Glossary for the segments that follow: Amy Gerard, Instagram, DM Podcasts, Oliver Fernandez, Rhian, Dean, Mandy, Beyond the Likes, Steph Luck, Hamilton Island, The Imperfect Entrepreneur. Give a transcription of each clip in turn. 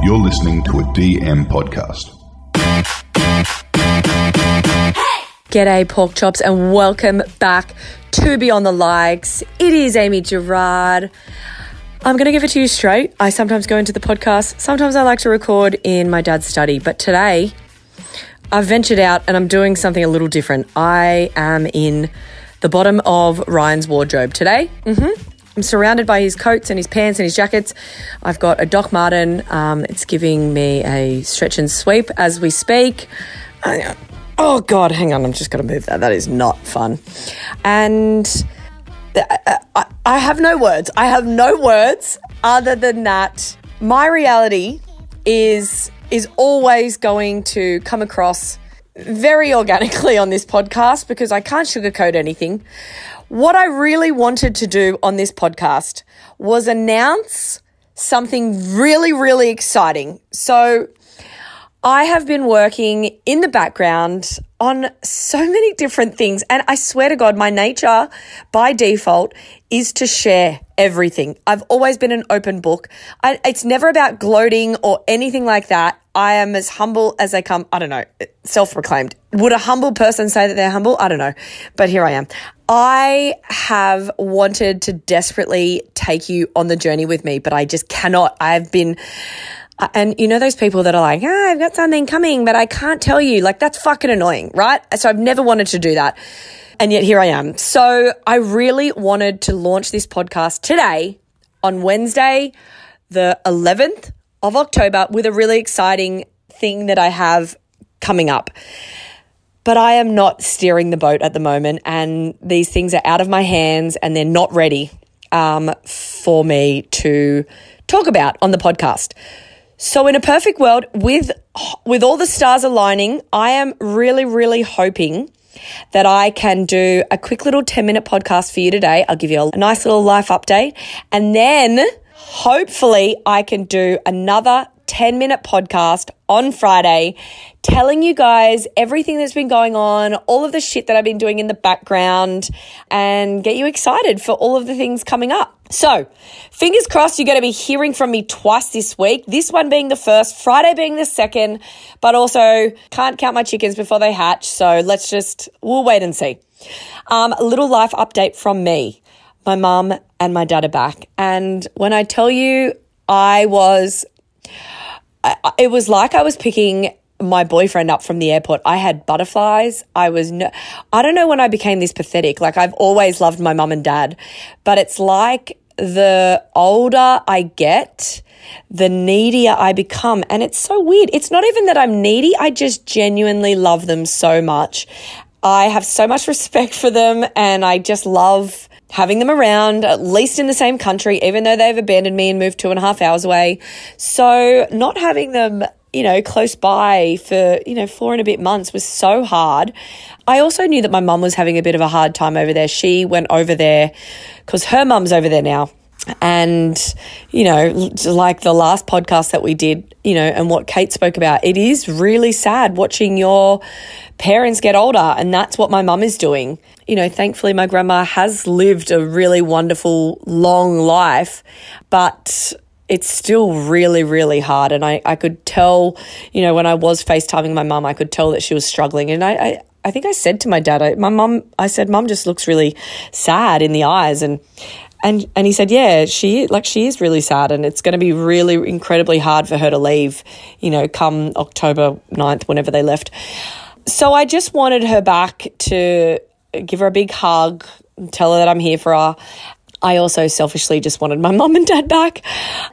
You're listening to a DM podcast. G'day, pork chops, and welcome back to Beyond the Likes. It is Amy Gerard. I'm going to give it to you straight. I sometimes go into the podcast. Sometimes I like to record in my dad's study. But today, I've ventured out and I'm doing something a little different. I am in the bottom of Rhian's wardrobe today. I'm surrounded by his coats and his pants and his jackets. I've got a Doc Marten. It's giving me a stretch and sweep as we speak. Oh, God, hang on. I'm just going to move that. That is not fun. And I have no words. I have no words other than that. My reality is always going to come across very organically on this podcast because I can't sugarcoat anything. What I really wanted to do on this podcast was announce something really, really exciting. So I have been working in the background on so many different things. And I swear to God, my nature by default is to share everything. I've always been an open book. It's never about gloating or anything like that. I am as humble as they come. I don't know, self-proclaimed. Would a humble person say that they're humble? I don't know, but here I am. I have wanted to desperately take you on the journey with me, but I just cannot. And you know those people that are like, I've got something coming, but I can't tell you. Like, that's fucking annoying, right? So I've never wanted to do that. And yet here I am. So I really wanted to launch this podcast today on Wednesday, the 11th of October, with a really exciting thing that I have coming up. But I am not steering the boat at the moment, and these things are out of my hands and they're not ready for me to talk about on the podcast. So in a perfect world, with all the stars aligning, I am really, really hoping that I can do a quick little 10-minute podcast for you today. I'll give you a nice little life update. And then hopefully I can do another 10-minute podcast on Friday telling you guys everything that's been going on, all of the shit that I've been doing in the background, and get you excited for all of the things coming up. So, fingers crossed, you're going to be hearing from me twice this week, this one being the first, Friday being the second, but also can't count my chickens before they hatch, so we'll wait and see. A little life update from me. My mum and my dad are back, and when I tell you it was like I was picking my boyfriend up from the airport. I had butterflies. I don't know when I became this pathetic. Like, I've always loved my mum and dad, but it's like the older I get, the needier I become. And it's so weird. It's not even that I'm needy. I just genuinely love them so much. I have so much respect for them, and I just love having them around, at least in the same country, even though they've abandoned me and moved 2.5 hours away. So not having them, close by for, 4 and a bit months was so hard. I also knew that my mum was having a bit of a hard time over there. She went over there because her mum's over there now. And, like the last podcast that we did, and what Kate spoke about, it is really sad watching your parents get older, and that's what my mum is doing. Thankfully my grandma has lived a really wonderful, long life, but it's still really, really hard. And I could tell, when I was FaceTiming my mum, I could tell that she was struggling. And I think I said to my dad, Mum just looks really sad in the eyes. And he said, yeah, she is really sad, and it's going to be really incredibly hard for her to leave, come October 9th, whenever they left. So I just wanted her back to give her a big hug and tell her that I'm here for her. I also selfishly just wanted my mum and dad back.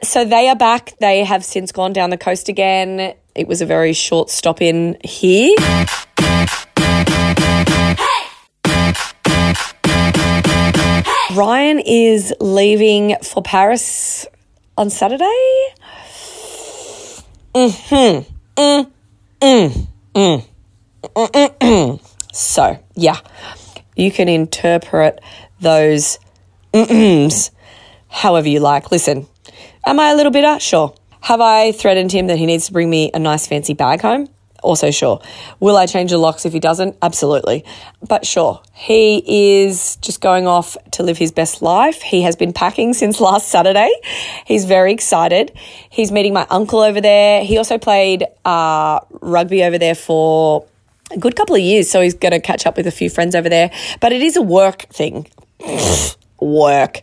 So they are back. They have since gone down the coast again. It was a very short stop in here. Rhian is leaving for Paris on Saturday. So, yeah, you can interpret those however you like. Listen, am I a little bitter? Sure. Have I threatened him that he needs to bring me a nice fancy bag home? Also sure. Will I change the locks if he doesn't? Absolutely. But sure, he is just going off to live his best life. He has been packing since last Saturday. He's very excited. He's meeting my uncle over there. He also played rugby over there for a good couple of years, so he's going to catch up with a few friends over there. But it is a work thing. Work.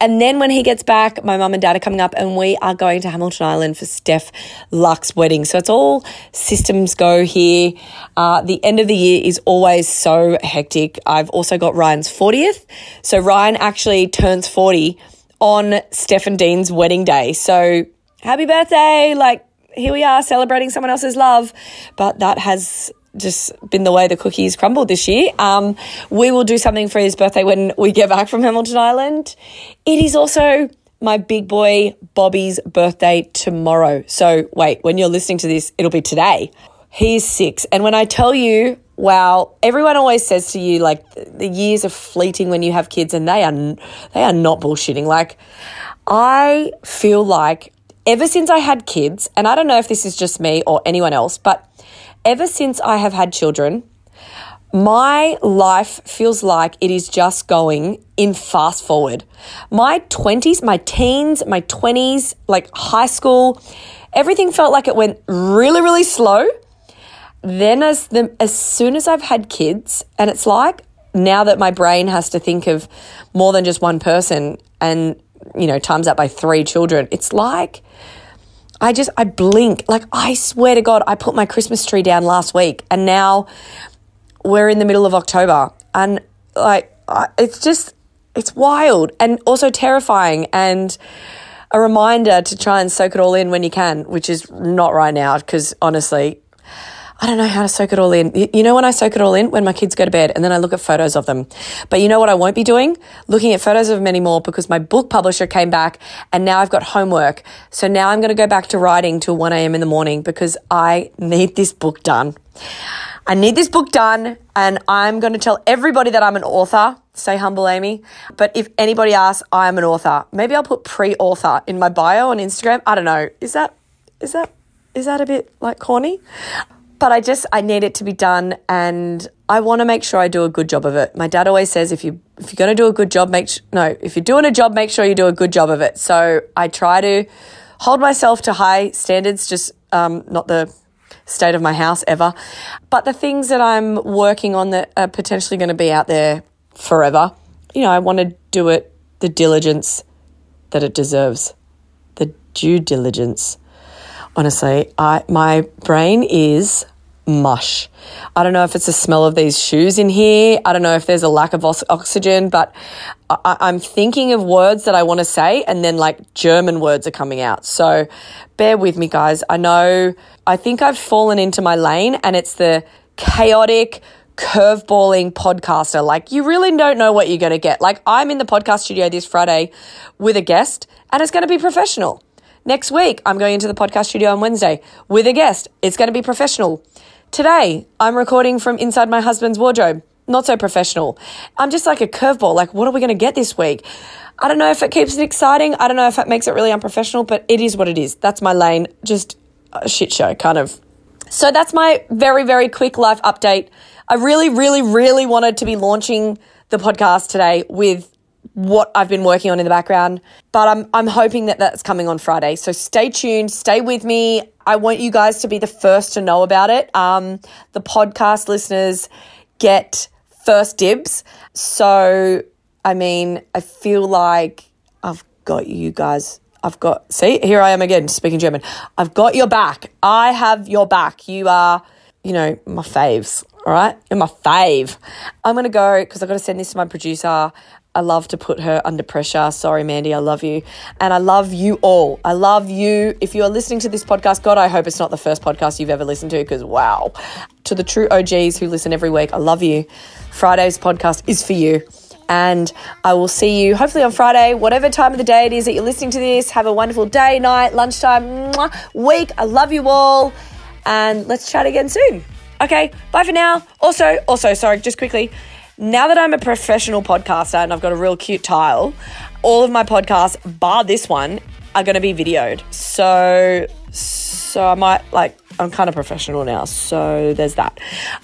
And then when he gets back, my mum and dad are coming up and we are going to Hamilton Island for Steph Luck's wedding. So it's all systems go here. The end of the year is always so hectic. I've also got Rhian's 40th. So Rhian actually turns 40 on Steph and Dean's wedding day. So happy birthday. Like, here we are celebrating someone else's love. But that has just been the way the cookies crumbled this year. We will do something for his birthday when we get back from Hamilton Island. It is also my big boy Bobby's birthday tomorrow. So wait, when you're listening to this, it'll be today. He is 6. And when I tell you, wow, everyone always says to you, like, the years are fleeting when you have kids, and they are not bullshitting. Like, I feel like ever since I had kids, and I don't know if this is just me or anyone else, but ever since I have had children, my life feels like it is just going in fast forward. My 20s, my teens, my 20s, like high school, everything felt like it went really, really slow. Then as soon as I've had kids, and it's like now that my brain has to think of more than just one person and, you know, times that by 3 children, it's like I blink. Like, I swear to God, I put my Christmas tree down last week and now we're in the middle of October, and like it's wild and also terrifying, and a reminder to try and soak it all in when you can, which is not right now, because honestly, I don't know how to soak it all in. You know when I soak it all in? When my kids go to bed and then I look at photos of them. But you know what I won't be doing? Looking at photos of them anymore, because my book publisher came back and now I've got homework. So now I'm going to go back to writing till 1 a.m. in the morning, because I need this book done. I need this book done, and I'm going to tell everybody that I'm an author. Stay humble, Amy. But if anybody asks, I'm an author. Maybe I'll put pre-author in my bio on Instagram. I don't know. Is that a bit like corny? But I need it to be done, and I want to make sure I do a good job of it. My dad always says, if you're going to do a good job, if you're doing a job, make sure you do a good job of it. So I try to hold myself to high standards, just not the state of my house ever. But the things that I'm working on that are potentially going to be out there forever, you know, I want to do it the diligence that it deserves, the due diligence. Honestly, my brain is mush. I don't know if it's the smell of these shoes in here. I don't know if there's a lack of oxygen, but I'm thinking of words that I want to say, and then like German words are coming out. So bear with me, guys. I think I've fallen into my lane, and it's the chaotic curveballing podcaster. Like, you really don't know what you're going to get. Like, I'm in the podcast studio this Friday with a guest, and it's going to be professional. Next week, I'm going into the podcast studio on Wednesday with a guest. It's going to be professional. Today, I'm recording from inside my husband's wardrobe. Not so professional. I'm just like a curveball. Like, what are we going to get this week? I don't know if it keeps it exciting. I don't know if it makes it really unprofessional, but it is what it is. That's my lane. Just a shit show, kind of. So that's my very, very quick life update. I really, really, really wanted to be launching the podcast today with what I've been working on in the background, but I'm hoping that that's coming on Friday. So stay tuned, stay with me. I want you guys to be the first to know about it. The podcast listeners get first dibs. So, I mean, I feel like I've got you guys. See, here I am again speaking German. I've got your back. I have your back. You are, you know, my faves, all right? You're my fave. I'm going to go because I've got to send this to my producer. I love to put her under pressure. Sorry, Mandy, I love you. And I love you all. I love you. If you are listening to this podcast, God, I hope it's not the first podcast you've ever listened to, because wow. To the true OGs who listen every week, I love you. Friday's podcast is for you. And I will see you hopefully on Friday, whatever time of the day it is that you're listening to this. Have a wonderful day, night, lunchtime, week. I love you all. And let's chat again soon. Okay, bye for now. Also, sorry, just quickly. Now that I'm a professional podcaster and I've got a real cute tile, all of my podcasts, bar this one, are going to be videoed. So I might, like, I'm kind of professional now, so there's that.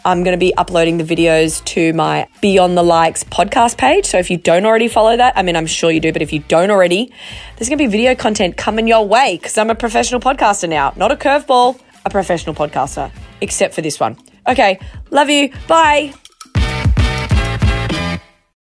I'm going to be uploading the videos to my Beyond the Likes podcast page. So if you don't already follow that, I mean, I'm sure you do, but if you don't already, there's going to be video content coming your way because I'm a professional podcaster now, not a curveball, a professional podcaster, except for this one. Okay, love you. Bye.